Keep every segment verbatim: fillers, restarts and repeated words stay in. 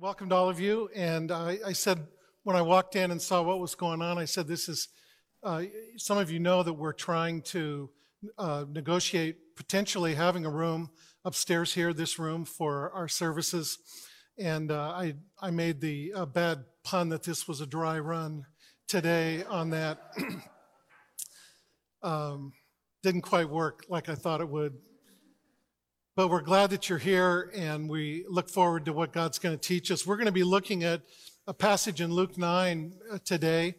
welcome to all of you. And I, I said, when I walked in and saw what was going on, I said, this is, uh, some of you know that we're trying to uh, negotiate potentially having a room upstairs here, this room, for our services. And uh, I, I made the uh, bad pun that this was a dry run today on that. um, didn't quite work like I thought it would. But we're glad that you're here, and we look forward to what God's going to teach us. We're going to be looking at a passage in Luke nine today.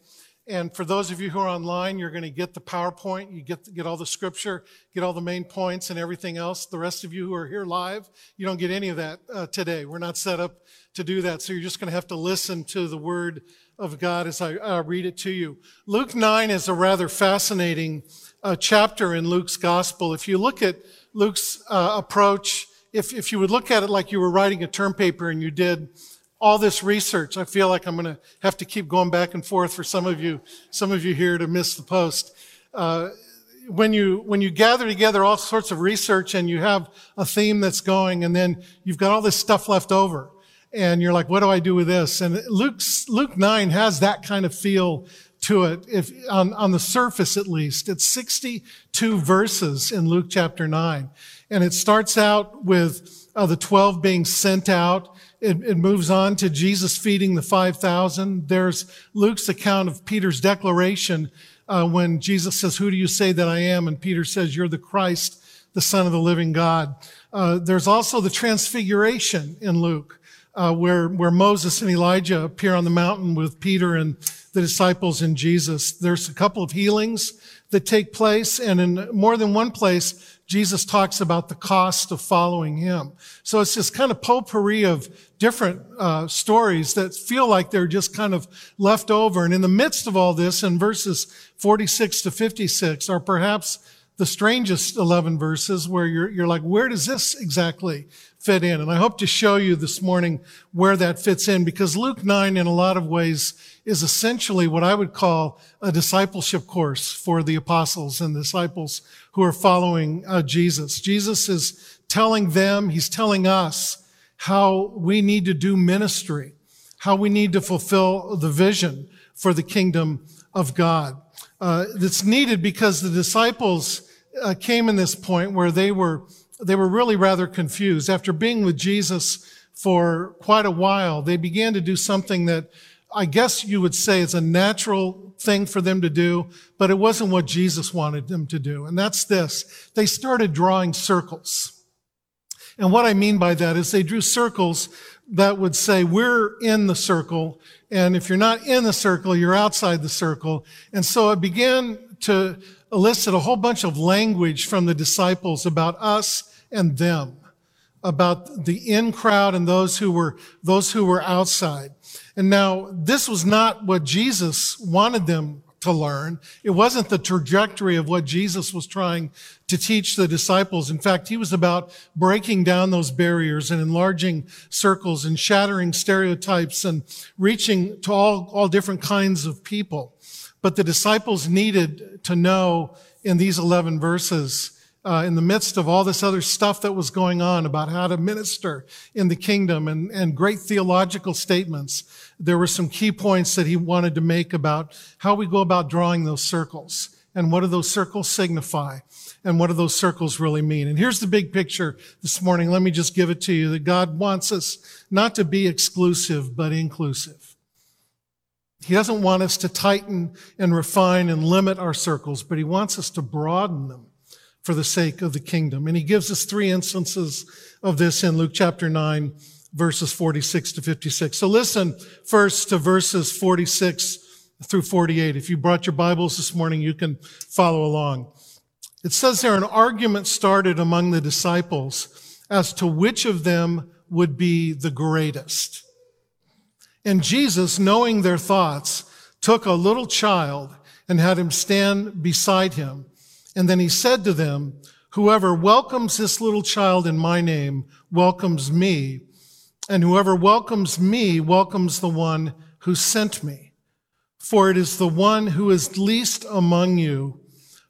And for those of you who are online, you're going to get the PowerPoint, you get get all the scripture, get all the main points and everything else. The rest of you who are here live, you don't get any of that uh, today. We're not set up to do that. So you're just going to have to listen to the word of God as I uh, read it to you. Luke nine is a rather fascinating uh, chapter in Luke's gospel. If you look at Luke's uh, approach, if if you would look at it like you were writing a term paper and you did all this research, I feel like I'm going to have to keep going back and forth for some of you, some of you here to miss the post. Uh, when you when you gather together all sorts of research and you have a theme that's going, and then you've got all this stuff left over, and you're like, what do I do with this? And Luke's, Luke nine has that kind of feel to it, if on, on the surface at least. It's sixty-two verses in Luke chapter nine. And it starts out with uh, the twelve being sent out. It, it moves on to Jesus feeding the five thousand. There's Luke's account of Peter's declaration uh, when Jesus says, who do you say that I am? And Peter says, you're the Christ, the Son of the living God. Uh, there's also the transfiguration in Luke, uh, where, where Moses and Elijah appear on the mountain with Peter and the disciples and Jesus. There's a couple of healings that take place, and in more than one place, Jesus talks about the cost of following him. So it's this kind of potpourri of different uh, stories that feel like they're just kind of left over. And in the midst of all this, in verses forty-six to fifty-six, are perhaps the strangest eleven verses where you're, you're like, where does this exactly fit in? And I hope to show you this morning where that fits in, because Luke nine, in a lot of ways, is essentially what I would call a discipleship course for the apostles and disciples who are following uh, Jesus. Jesus is telling them, he's telling us how we need to do ministry, how we need to fulfill the vision for the kingdom of God. Uh, that's needed because the disciples uh, came in this point where they were they were really rather confused. After being with Jesus for quite a while, they began to do something that I guess you would say is a natural thing for them to do, but it wasn't what Jesus wanted them to do. And that's this. They started drawing circles. And what I mean by that is they drew circles that would say, we're in the circle, and if you're not in the circle, you're outside the circle. And so it began to elicit a whole bunch of language from the disciples about us and them, about the in crowd and those who were, those who were outside. And now this was not what Jesus wanted them to learn. It wasn't the trajectory of what Jesus was trying to teach the disciples. In fact, he was about breaking down those barriers and enlarging circles and shattering stereotypes and reaching to all, all different kinds of people. But the disciples needed to know in these eleven verses, uh, in the midst of all this other stuff that was going on about how to minister in the kingdom and, and great theological statements, there were some key points that he wanted to make about how we go about drawing those circles and what do those circles signify and what do those circles really mean. And here's the big picture this morning. Let me just give it to you, that God wants us not to be exclusive but inclusive. He doesn't want us to tighten and refine and limit our circles, but he wants us to broaden them for the sake of the kingdom. And he gives us three instances of this in Luke chapter nine, verses forty-six to fifty-six. So listen first to verses forty-six through forty-eight. If you brought your Bibles this morning, you can follow along. It says there, an argument started among the disciples as to which of them would be the greatest. And Jesus, knowing their thoughts, took a little child and had him stand beside him. And then he said to them, whoever welcomes this little child in my name welcomes me, and whoever welcomes me welcomes the one who sent me. For it is the one who is least among you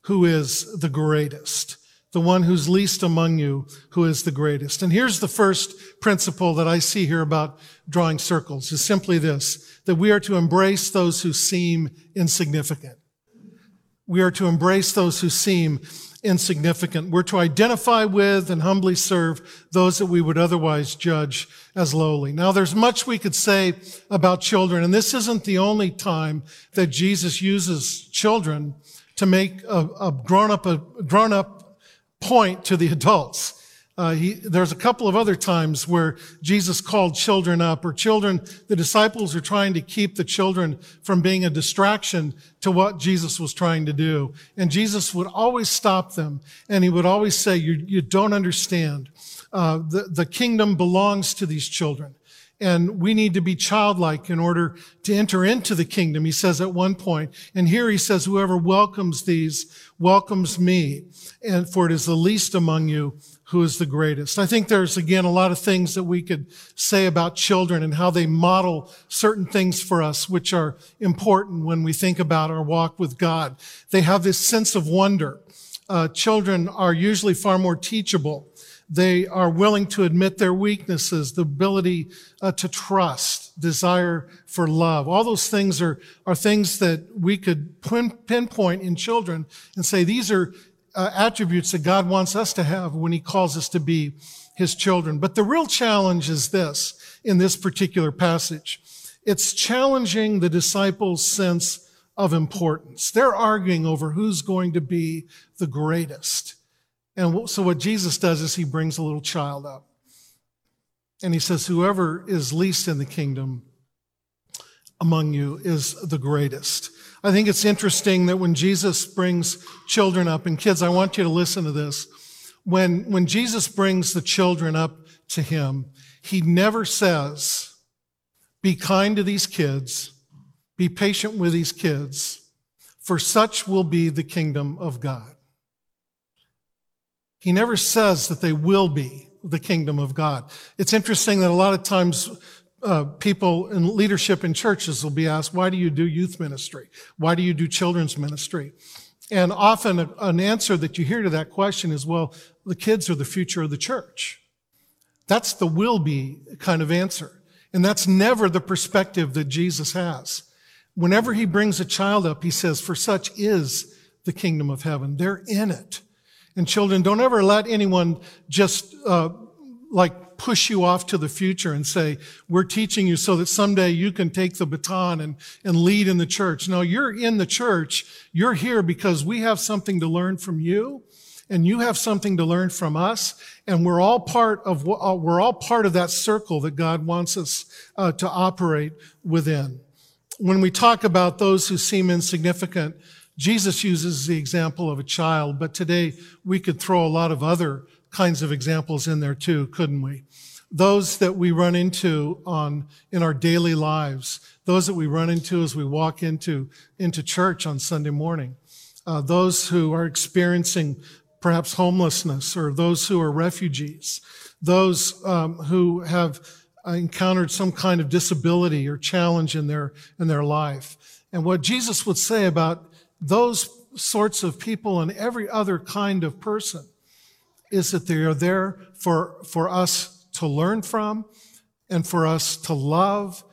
who is the greatest. the one who's least among you, who is the greatest. And here's the first principle that I see here about drawing circles, is simply this, that we are to embrace those who seem insignificant. We are to embrace those who seem insignificant. We're to identify with and humbly serve those that we would otherwise judge as lowly. Now, there's much we could say about children, and this isn't the only time that Jesus uses children to make a, a grown-up a grown-up point to the adults. Uh, he, there's a couple of other times where Jesus called children up, or children, the disciples are trying to keep the children from being a distraction to what Jesus was trying to do. And Jesus would always stop them, and he would always say, you, you don't understand. Uh, the, the kingdom belongs to these children, and we need to be childlike in order to enter into the kingdom, he says at one point. And here he says, whoever welcomes these welcomes me, and for it is the least among you who is the greatest. I think there's, again, a lot of things that we could say about children and how they model certain things for us, which are important when we think about our walk with God. They have this sense of wonder. Uh, children are usually far more teachable. They are willing to admit their weaknesses, the ability uh, to trust, desire for love. All those things are, are things that we could pinpoint in children and say, these are Uh, attributes that God wants us to have when he calls us to be his children. But the real challenge is this, in this particular passage. It's challenging the disciples' sense of importance. They're arguing over who's going to be the greatest. And so what Jesus does is he brings a little child up. And he says, whoever is least in the kingdom among you is the greatest. I think it's interesting that when Jesus brings children up, and kids, I want you to listen to this. When, when Jesus brings the children up to him, he never says, be kind to these kids, be patient with these kids, for such will be the kingdom of God. He never says that they will be the kingdom of God. It's interesting that a lot of times Uh, people in leadership in churches will be asked, why do you do youth ministry? Why do you do children's ministry? And often a, an answer that you hear to that question is, well, the kids are the future of the church. That's the will be kind of answer. And that's never the perspective that Jesus has. Whenever he brings a child up, he says, for such is the kingdom of heaven. They're in it. And children, don't ever let anyone just uh, like push you off to the future and say, we're teaching you so that someday you can take the baton and, and lead in the church. No, you're in the church. You're here because we have something to learn from you, and you have something to learn from us, and we're all part of we're all part of that circle that God wants us uh, to operate within. When we talk about those who seem insignificant, Jesus uses the example of a child, but today we could throw a lot of other kinds of examples in there too, couldn't we? Those that we run into on in our daily lives, those that we run into as we walk into into church on Sunday morning, uh, those who are experiencing perhaps homelessness, or those who are refugees, those um, who have encountered some kind of disability or challenge in their in their life. And what Jesus would say about those sorts of people and every other kind of person is that they are there for, for us to learn from and for us to love,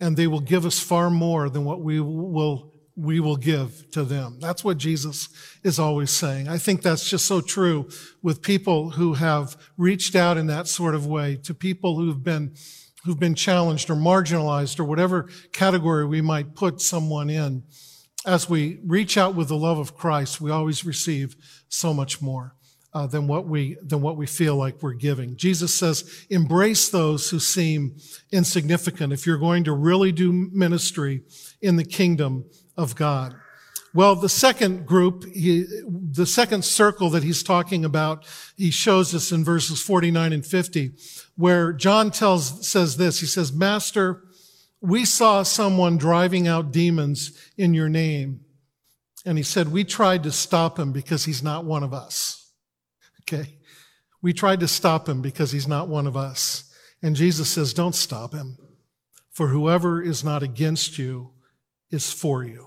and they will give us far more than what we will, we will give to them. That's what Jesus is always saying. I think that's just so true with people who have reached out in that sort of way to people who've been, who've been challenged or marginalized or whatever category we might put someone in. As we reach out with the love of Christ, we always receive so much more Uh, than what we than what we feel like we're giving. Jesus says, embrace those who seem insignificant if you're going to really do ministry in the kingdom of God. Well, the second group, he, the second circle that he's talking about, he shows us in verses forty-nine and fifty, where John tells says this. He says, Master, we saw someone driving out demons in your name. And he said, we tried to stop him because he's not one of us. Okay. We tried to stop him because he's not one of us. And Jesus says, don't stop him, for whoever is not against you is for you.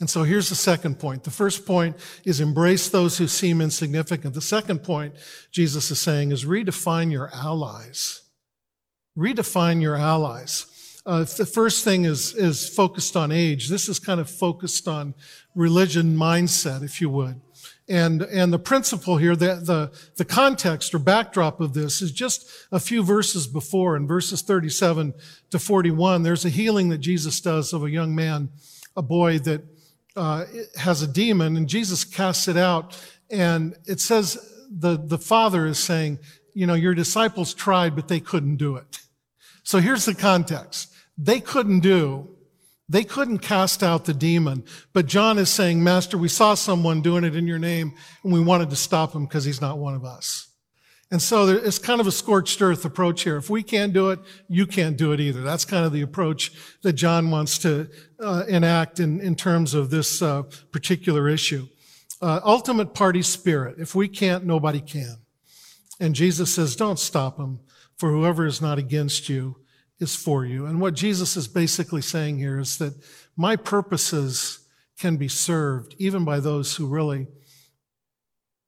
And so here's the second point. The first point is embrace those who seem insignificant. The second point Jesus is saying is redefine your allies. Redefine your allies. Uh, the first thing is, is focused on age. This is kind of focused on religion mindset, if you would. And, and the principle here, the, the, the context or backdrop of this is just a few verses before. In verses thirty-seven to forty-one, there's a healing that Jesus does of a young man, a boy that Uh, it has a demon, and Jesus casts it out. And it says the, the father is saying, you know, your disciples tried, but they couldn't do it. So here's the context. They couldn't do, they couldn't cast out the demon. But John is saying, Master, we saw someone doing it in your name, and we wanted to stop him because he's not one of us. And so there, it's kind of a scorched earth approach here. If we can't do it, you can't do it either. That's kind of the approach that John wants to uh, enact in, in terms of this uh, particular issue. Uh, ultimate party spirit. If we can't, nobody can. And Jesus says, don't stop them, for whoever is not against you is for you. And what Jesus is basically saying here is that my purposes can be served even by those who really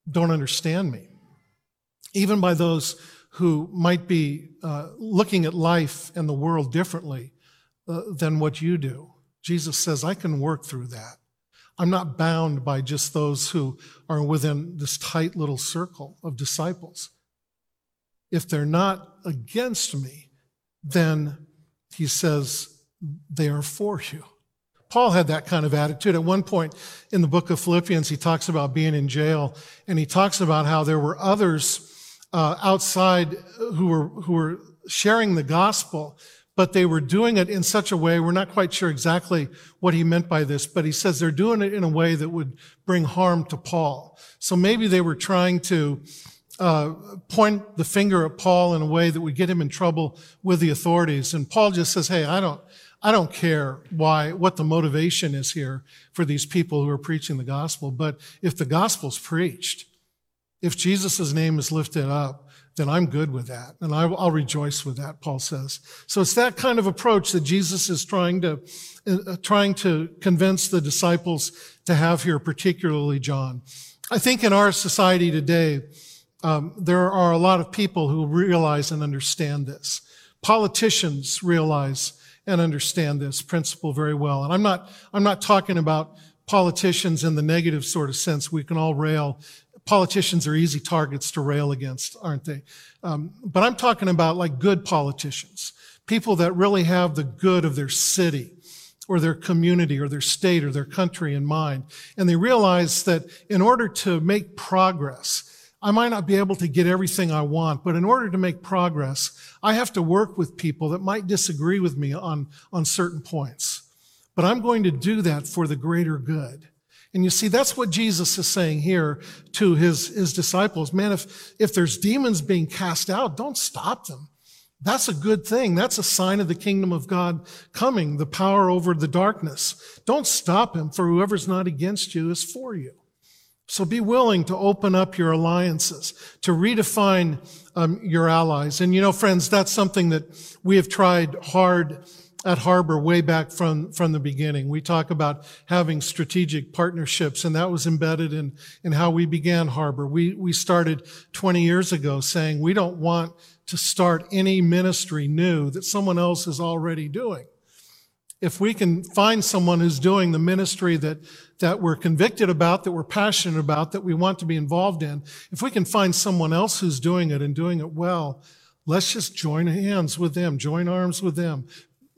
don't understand me. Even by those who might be uh, looking at life and the world differently uh, than what you do. Jesus says, I can work through that. I'm not bound by just those who are within this tight little circle of disciples. If they're not against me, then he says, they are for you. Paul had that kind of attitude. At one point in the book of Philippians, he talks about being in jail, and he talks about how there were others Uh, outside who were who were sharing the gospel, but they were doing it in such a way, we're not quite sure exactly what he meant by this, but he says they're doing it in a way that would bring harm to Paul. So maybe they were trying to uh, point the finger at Paul in a way that would get him in trouble with the authorities. And Paul just says, hey, I don't I don't care why what the motivation is here for these people who are preaching the gospel, but if the gospel's preached, if Jesus' name is lifted up, then I'm good with that, and I'll rejoice with that, Paul says. So it's that kind of approach that Jesus is trying to uh, trying to convince the disciples to have here, particularly John. I think in our society today, um, there are a lot of people who realize and understand this. Politicians realize and understand this principle very well, and I'm not I'm not talking about politicians in the negative sort of sense. We can all rail. Politicians are easy targets to rail against, aren't they? Um, but I'm talking about like good politicians, people that really have the good of their city or their community or their state or their country in mind. And they realize that in order to make progress, I might not be able to get everything I want, but in order to make progress, I have to work with people that might disagree with me on, on certain points. But I'm going to do that for the greater good. And you see, that's what Jesus is saying here to his, his disciples. Man, if, if there's demons being cast out, don't stop them. That's a good thing. That's a sign of the kingdom of God coming, the power over the darkness. Don't stop him, for whoever's not against you is for you. So be willing to open up your alliances, to redefine um, your allies. And you know, friends, that's something that we have tried hard at Harbor way back from, from the beginning. We talk about having strategic partnerships, and that was embedded in, in how we began Harbor. We, we started twenty years ago saying we don't want to start any ministry new that someone else is already doing. If we can find someone who's doing the ministry that, that we're convicted about, that we're passionate about, that we want to be involved in, if we can find someone else who's doing it and doing it well, let's just join hands with them, join arms with them.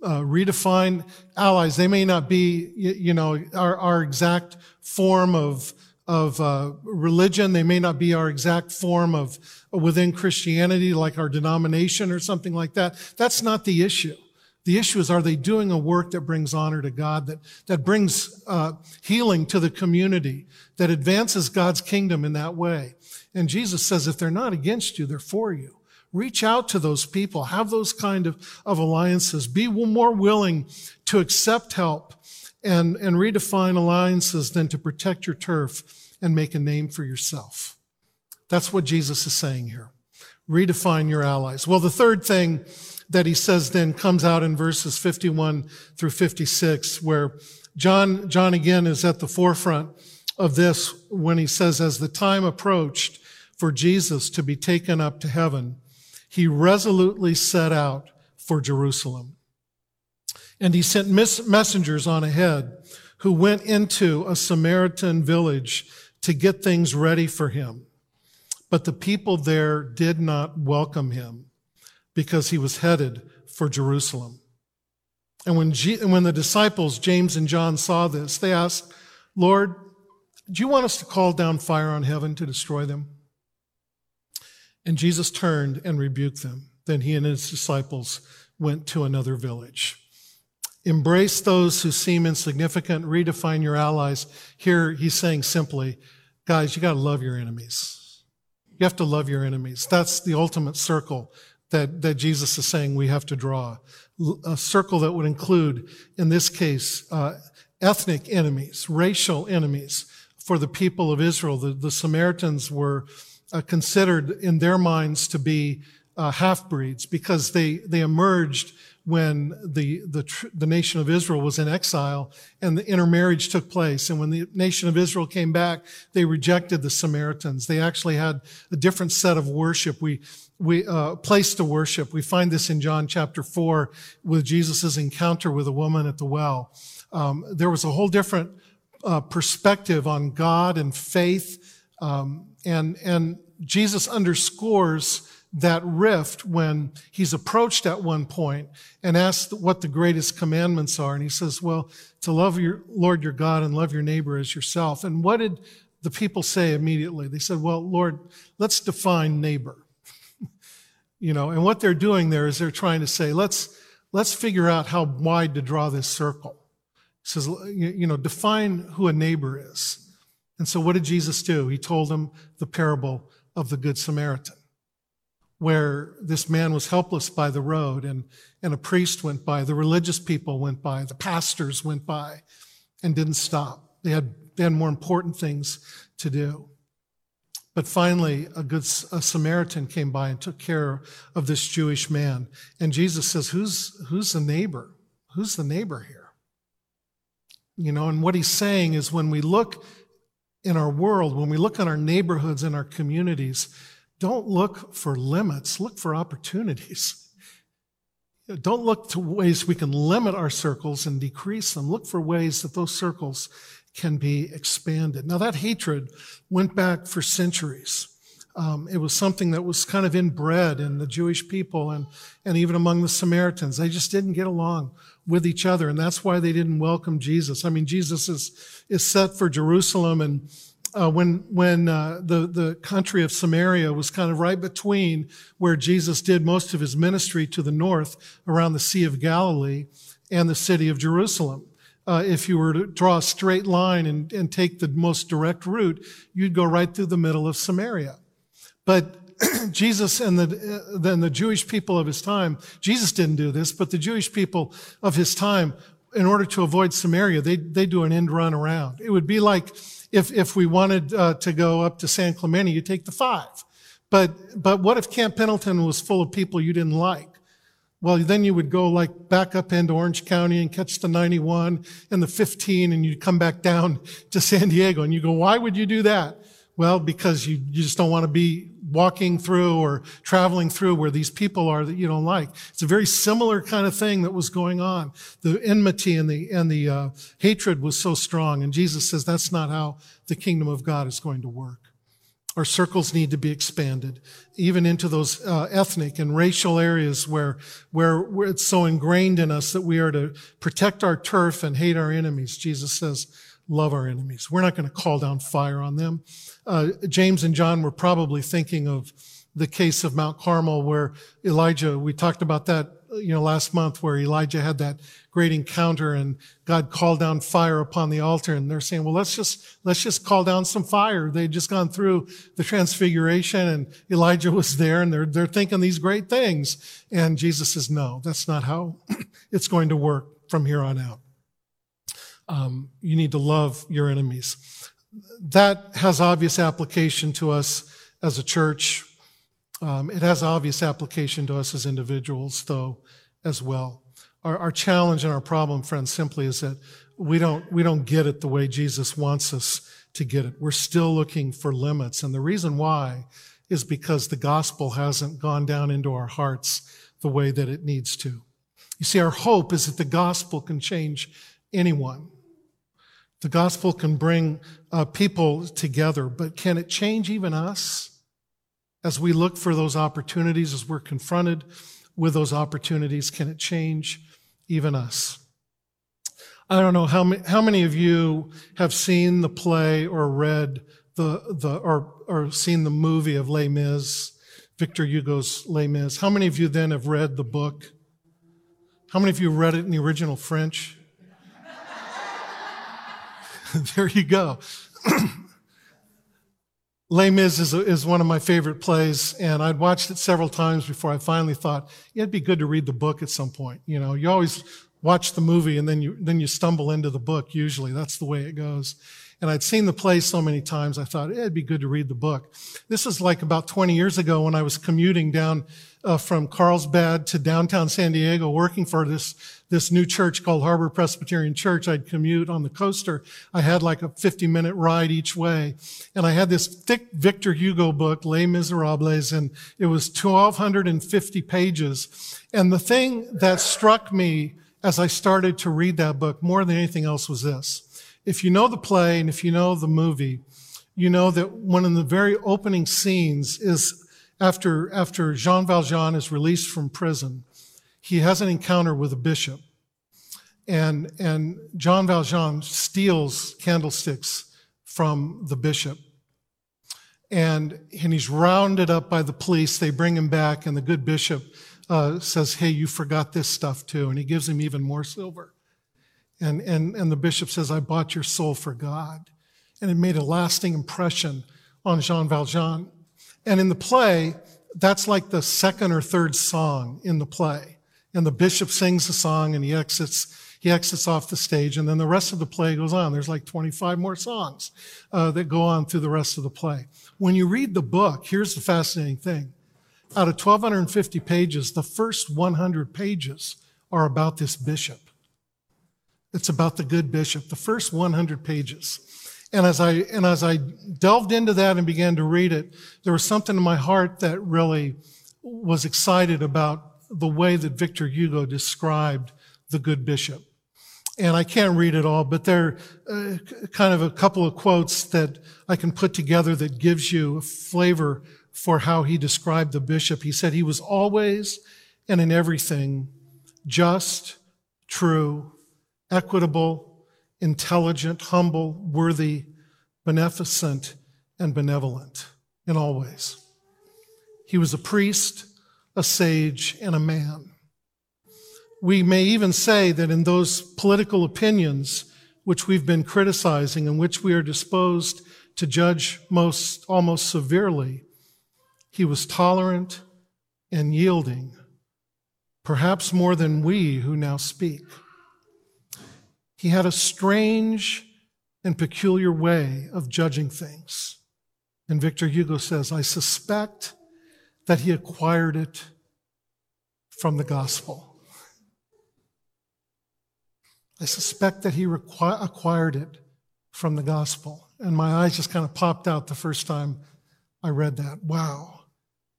Uh, redefine allies. They may not be, you, you know, our, our exact form of of uh, religion. They may not be our exact form of within Christianity, like our denomination or something like that. That's not the issue. The issue is, are they doing a work that brings honor to God, that that brings uh, healing to the community, that advances God's kingdom in that way? And Jesus says, if they're not against you, they're for you. Reach out to those people. Have those kind of, of alliances. Be more willing to accept help and, and redefine alliances than to protect your turf and make a name for yourself. That's what Jesus is saying here. Redefine your allies. Well, the third thing that he says then comes out in verses fifty-one through fifty-six, where John, John again is at the forefront of this when he says, as the time approached for Jesus to be taken up to heaven, he resolutely set out for Jerusalem. And he sent mes- messengers on ahead who went into a Samaritan village to get things ready for him. But the people there did not welcome him because he was headed for Jerusalem. And when, G- when the disciples, James and John, saw this, they asked, Lord, do you want us to call down fire on heaven to destroy them? And Jesus turned and rebuked them. Then he and his disciples went to another village. Embrace those who seem insignificant. Redefine your allies. Here he's saying simply, guys, you got to love your enemies. You have to love your enemies. That's the ultimate circle that, that Jesus is saying we have to draw. A circle that would include, in this case, uh, ethnic enemies, racial enemies for the people of Israel. The, the Samaritans were uh, considered in their minds to be uh, half-breeds because they, they emerged when the, the the nation of Israel was in exile and the intermarriage took place. And when the nation of Israel came back, they rejected the Samaritans. They actually had a different set of worship, we we uh, place to worship. We find this in John chapter four with Jesus' encounter with a woman at the well. Um, there was a whole different uh, perspective on God and faith. Um, and and Jesus underscores that rift when he's approached at one point and asked what the greatest commandments are. And he says, well, to love your Lord your God and love your neighbor as yourself. And what did the people say immediately? They said, well, Lord, let's define neighbor. You know, and what they're doing there is they're trying to say, let's let's figure out how wide to draw this circle. He says, you know, define who a neighbor is. And so what did Jesus do? He told them the parable of the Good Samaritan, where this man was helpless by the road, and, and a priest went by, the religious people went by, the pastors went by, and didn't stop. They had, they had more important things to do. But finally, a good a Samaritan came by and took care of this Jewish man. And Jesus says, who's, who's the neighbor? Who's the neighbor here? You know, and what he's saying is when we look in our world, when we look in our neighborhoods and our communities, don't look for limits, look for opportunities. Don't look to ways we can limit our circles and decrease them. Look for ways that those circles can be expanded. Now that hatred went back for centuries. Um, it was something that was kind of inbred in the Jewish people and, and even among the Samaritans. They just didn't get along with each other, and that's why they didn't welcome Jesus. I mean, Jesus is, is set for Jerusalem, and Uh, when when uh, the, the country of Samaria was kind of right between where Jesus did most of his ministry to the north around the Sea of Galilee and the city of Jerusalem. Uh, if you were to draw a straight line and, and take the most direct route, you'd go right through the middle of Samaria. But Jesus and the, uh, then the Jewish people of his time, Jesus didn't do this, but the Jewish people of his time, in order to avoid Samaria, they they do an end run around. It would be like if if we wanted uh, to go up to San Clemente, you take the five. But but what if Camp Pendleton was full of people you didn't like? Well, then you would go like back up into Orange County and catch the ninety-one and the fifteen, and you'd come back down to San Diego. And you go, why would you do that? Well, because you, you just don't want to be walking through or traveling through where these people are that you don't like. It's a very similar kind of thing that was going on. The enmity and the and the uh, hatred was so strong. And Jesus says that's not how the kingdom of God is going to work. Our circles need to be expanded, even into those uh, ethnic and racial areas where, where where it's so ingrained in us that we are to protect our turf and hate our enemies. Jesus says, love our enemies. We're not going to call down fire on them. Uh, James and John were probably thinking of the case of Mount Carmel where Elijah, we talked about that, you know, last month, where Elijah had that great encounter and God called down fire upon the altar. And they're saying, well, let's just, let's just call down some fire. They'd just gone through the transfiguration and Elijah was there, and they're, they're thinking these great things. And Jesus says, no, that's not how it's going to work from here on out. Um, you need to love your enemies. That has obvious application to us as a church, Um, it has obvious application to us as individuals, though, as well. Our, our challenge and our problem, friends, simply is that we don't we don't get it the way Jesus wants us to get it. We're still looking for limits, and the reason why is because the gospel hasn't gone down into our hearts the way that it needs to. You see, our hope is that the gospel can change anyone. The gospel can bring uh, people together, but can it change even us? As we look for those opportunities, as we're confronted with those opportunities, can it change even us? I don't know how many, how many of you have seen the play or read the the or or seen the movie of Les Mis, Victor Hugo's Les Mis. How many of you then have read the book? How many of you read it in the original French? There you go. Les Mis is, a, is one of my favorite plays, and I'd watched it several times before I finally thought, yeah, it'd be good to read the book at some point. You know, you always watch the movie, and then you then you stumble into the book, usually. That's the way it goes. And I'd seen the play so many times, I thought, yeah, it'd be good to read the book. This is like about twenty years ago when I was commuting down uh, from Carlsbad to downtown San Diego, working for this this new church called Harbor Presbyterian Church. I'd commute on the coaster. I had like a fifty-minute ride each way. And I had this thick Victor Hugo book, Les Miserables, and it was one thousand two hundred fifty pages. And the thing that struck me as I started to read that book more than anything else was this. If you know the play and if you know the movie, you know that one of the very opening scenes is after after Jean Valjean is released from prison, he has an encounter with a bishop. And, and Jean Valjean steals candlesticks from the bishop. And, and he's rounded up by the police. They bring him back, and the good bishop Uh, says, hey, you forgot this stuff too. And he gives him even more silver. And, and, and the bishop says, I bought your soul for God. And it made a lasting impression on Jean Valjean. And in the play, that's like the second or third song in the play. And the bishop sings the song and he exits He exits off the stage, and then the rest of the play goes on. There's like twenty-five more songs uh, that go on through the rest of the play. When you read the book, here's the fascinating thing. Out of one thousand two hundred fifty pages, the first one hundred pages are about this bishop. It's about the good bishop, the first one hundred pages. And as I and as I delved into that and began to read it, there was something in my heart that really was excited about the way that Victor Hugo described the good bishop. And I can't read it all, but there are uh, kind of a couple of quotes that I can put together that gives you a flavor for how he described the bishop. He said he was always and in everything just, true, equitable, intelligent, humble, worthy, beneficent, and benevolent in all ways. He was a priest, a sage, and a man. We may even say that in those political opinions which we've been criticizing and which we are disposed to judge most almost severely, he was tolerant and yielding, perhaps more than we who now speak. He had a strange and peculiar way of judging things. And Victor Hugo says, I suspect that he acquired it from the gospel. I suspect that he requ- acquired it from the gospel. And my eyes just kind of popped out the first time I read that. Wow.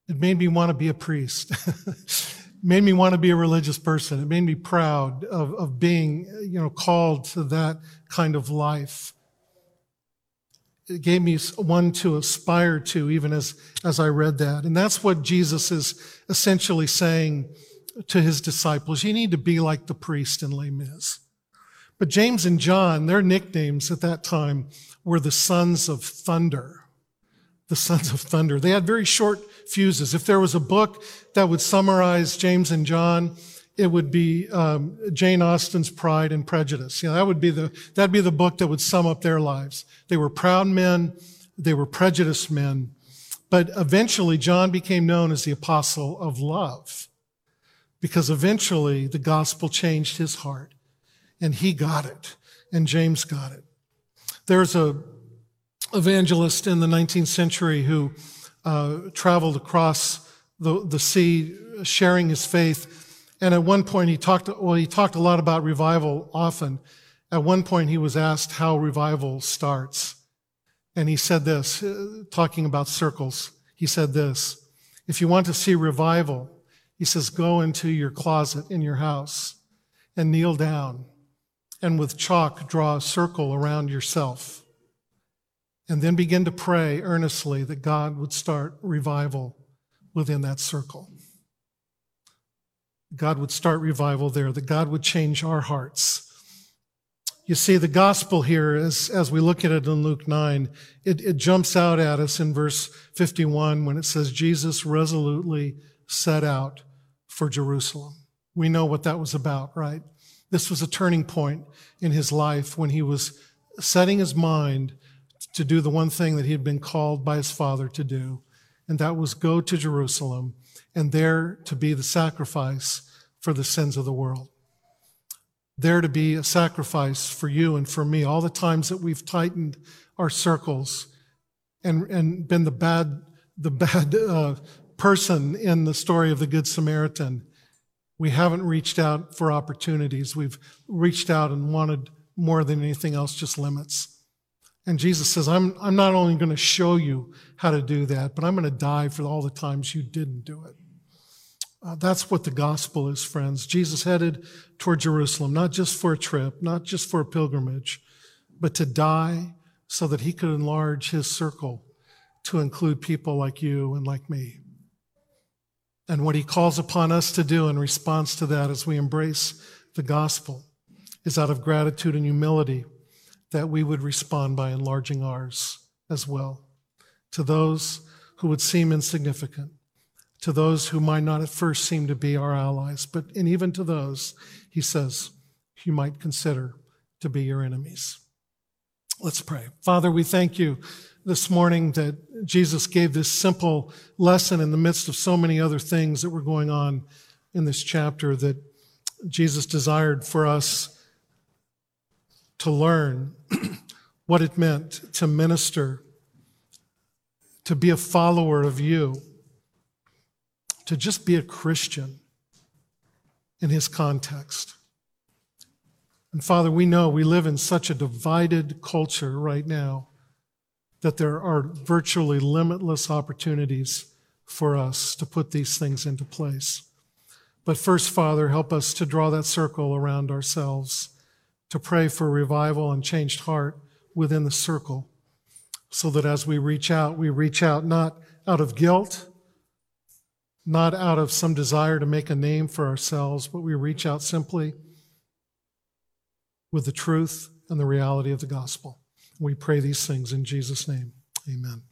It made me want to be a priest. It made me want to be a religious person. It made me proud of, of being, you know, called to that kind of life. It gave me one to aspire to, even as, as I read that. And that's what Jesus is essentially saying to his disciples. You need to be like the priest in Les Mis. But James and John, their nicknames at that time were the sons of thunder. The sons of thunder. They had very short fuses. If there was a book that would summarize James and John, it would be um, Jane Austen's Pride and Prejudice. You know, that would be the that'd be the book that would sum up their lives. They were proud men. They were prejudiced men. But eventually, John became known as the apostle of love, because eventually the gospel changed his heart, and he got it, and James got it. There's a evangelist in the nineteenth century who uh, traveled across the, the sea, sharing his faith. And at one point he talked, well, he talked a lot about revival often. At one point he was asked how revival starts. And he said this, talking about circles. He said this, if you want to see revival, he says, go into your closet in your house and kneel down and with chalk draw a circle around yourself. And then begin to pray earnestly that God would start revival within that circle. God would start revival there, that God would change our hearts. You see, the gospel here, is, as we look at it in Luke nine, it, it jumps out at us in verse fifty-one when it says, Jesus resolutely set out for Jerusalem. We know what that was about, right? This was a turning point in his life when he was setting his mind to do the one thing that he had been called by his father to do, and that was go to Jerusalem and there to be the sacrifice for the sins of the world. There to be a sacrifice for you and for me. All the times that we've tightened our circles and, and been the bad, the bad uh, person in the story of the Good Samaritan, we haven't reached out for opportunities. We've reached out and wanted more than anything else, just limits. And Jesus says, I'm, I'm not only going to show you how to do that, but I'm going to die for all the times you didn't do it. Uh, that's what the gospel is, friends. Jesus headed toward Jerusalem, not just for a trip, not just for a pilgrimage, but to die so that he could enlarge his circle to include people like you and like me. And what he calls upon us to do in response to that as we embrace the gospel is out of gratitude and humility that we would respond by enlarging ours as well to those who would seem insignificant, to those who might not at first seem to be our allies, but and even to those, he says, you might consider to be your enemies. Let's pray. Father, we thank you this morning that Jesus gave this simple lesson in the midst of so many other things that were going on in this chapter, that Jesus desired for us to learn what it meant to minister, to be a follower of you, to just be a Christian in his context. And Father, we know we live in such a divided culture right now that there are virtually limitless opportunities for us to put these things into place. But first, Father, help us to draw that circle around ourselves, to pray for revival and changed heart within the circle, so that as we reach out, we reach out not out of guilt, not out of some desire to make a name for ourselves, but we reach out simply with the truth and the reality of the gospel. We pray these things in Jesus' name. Amen.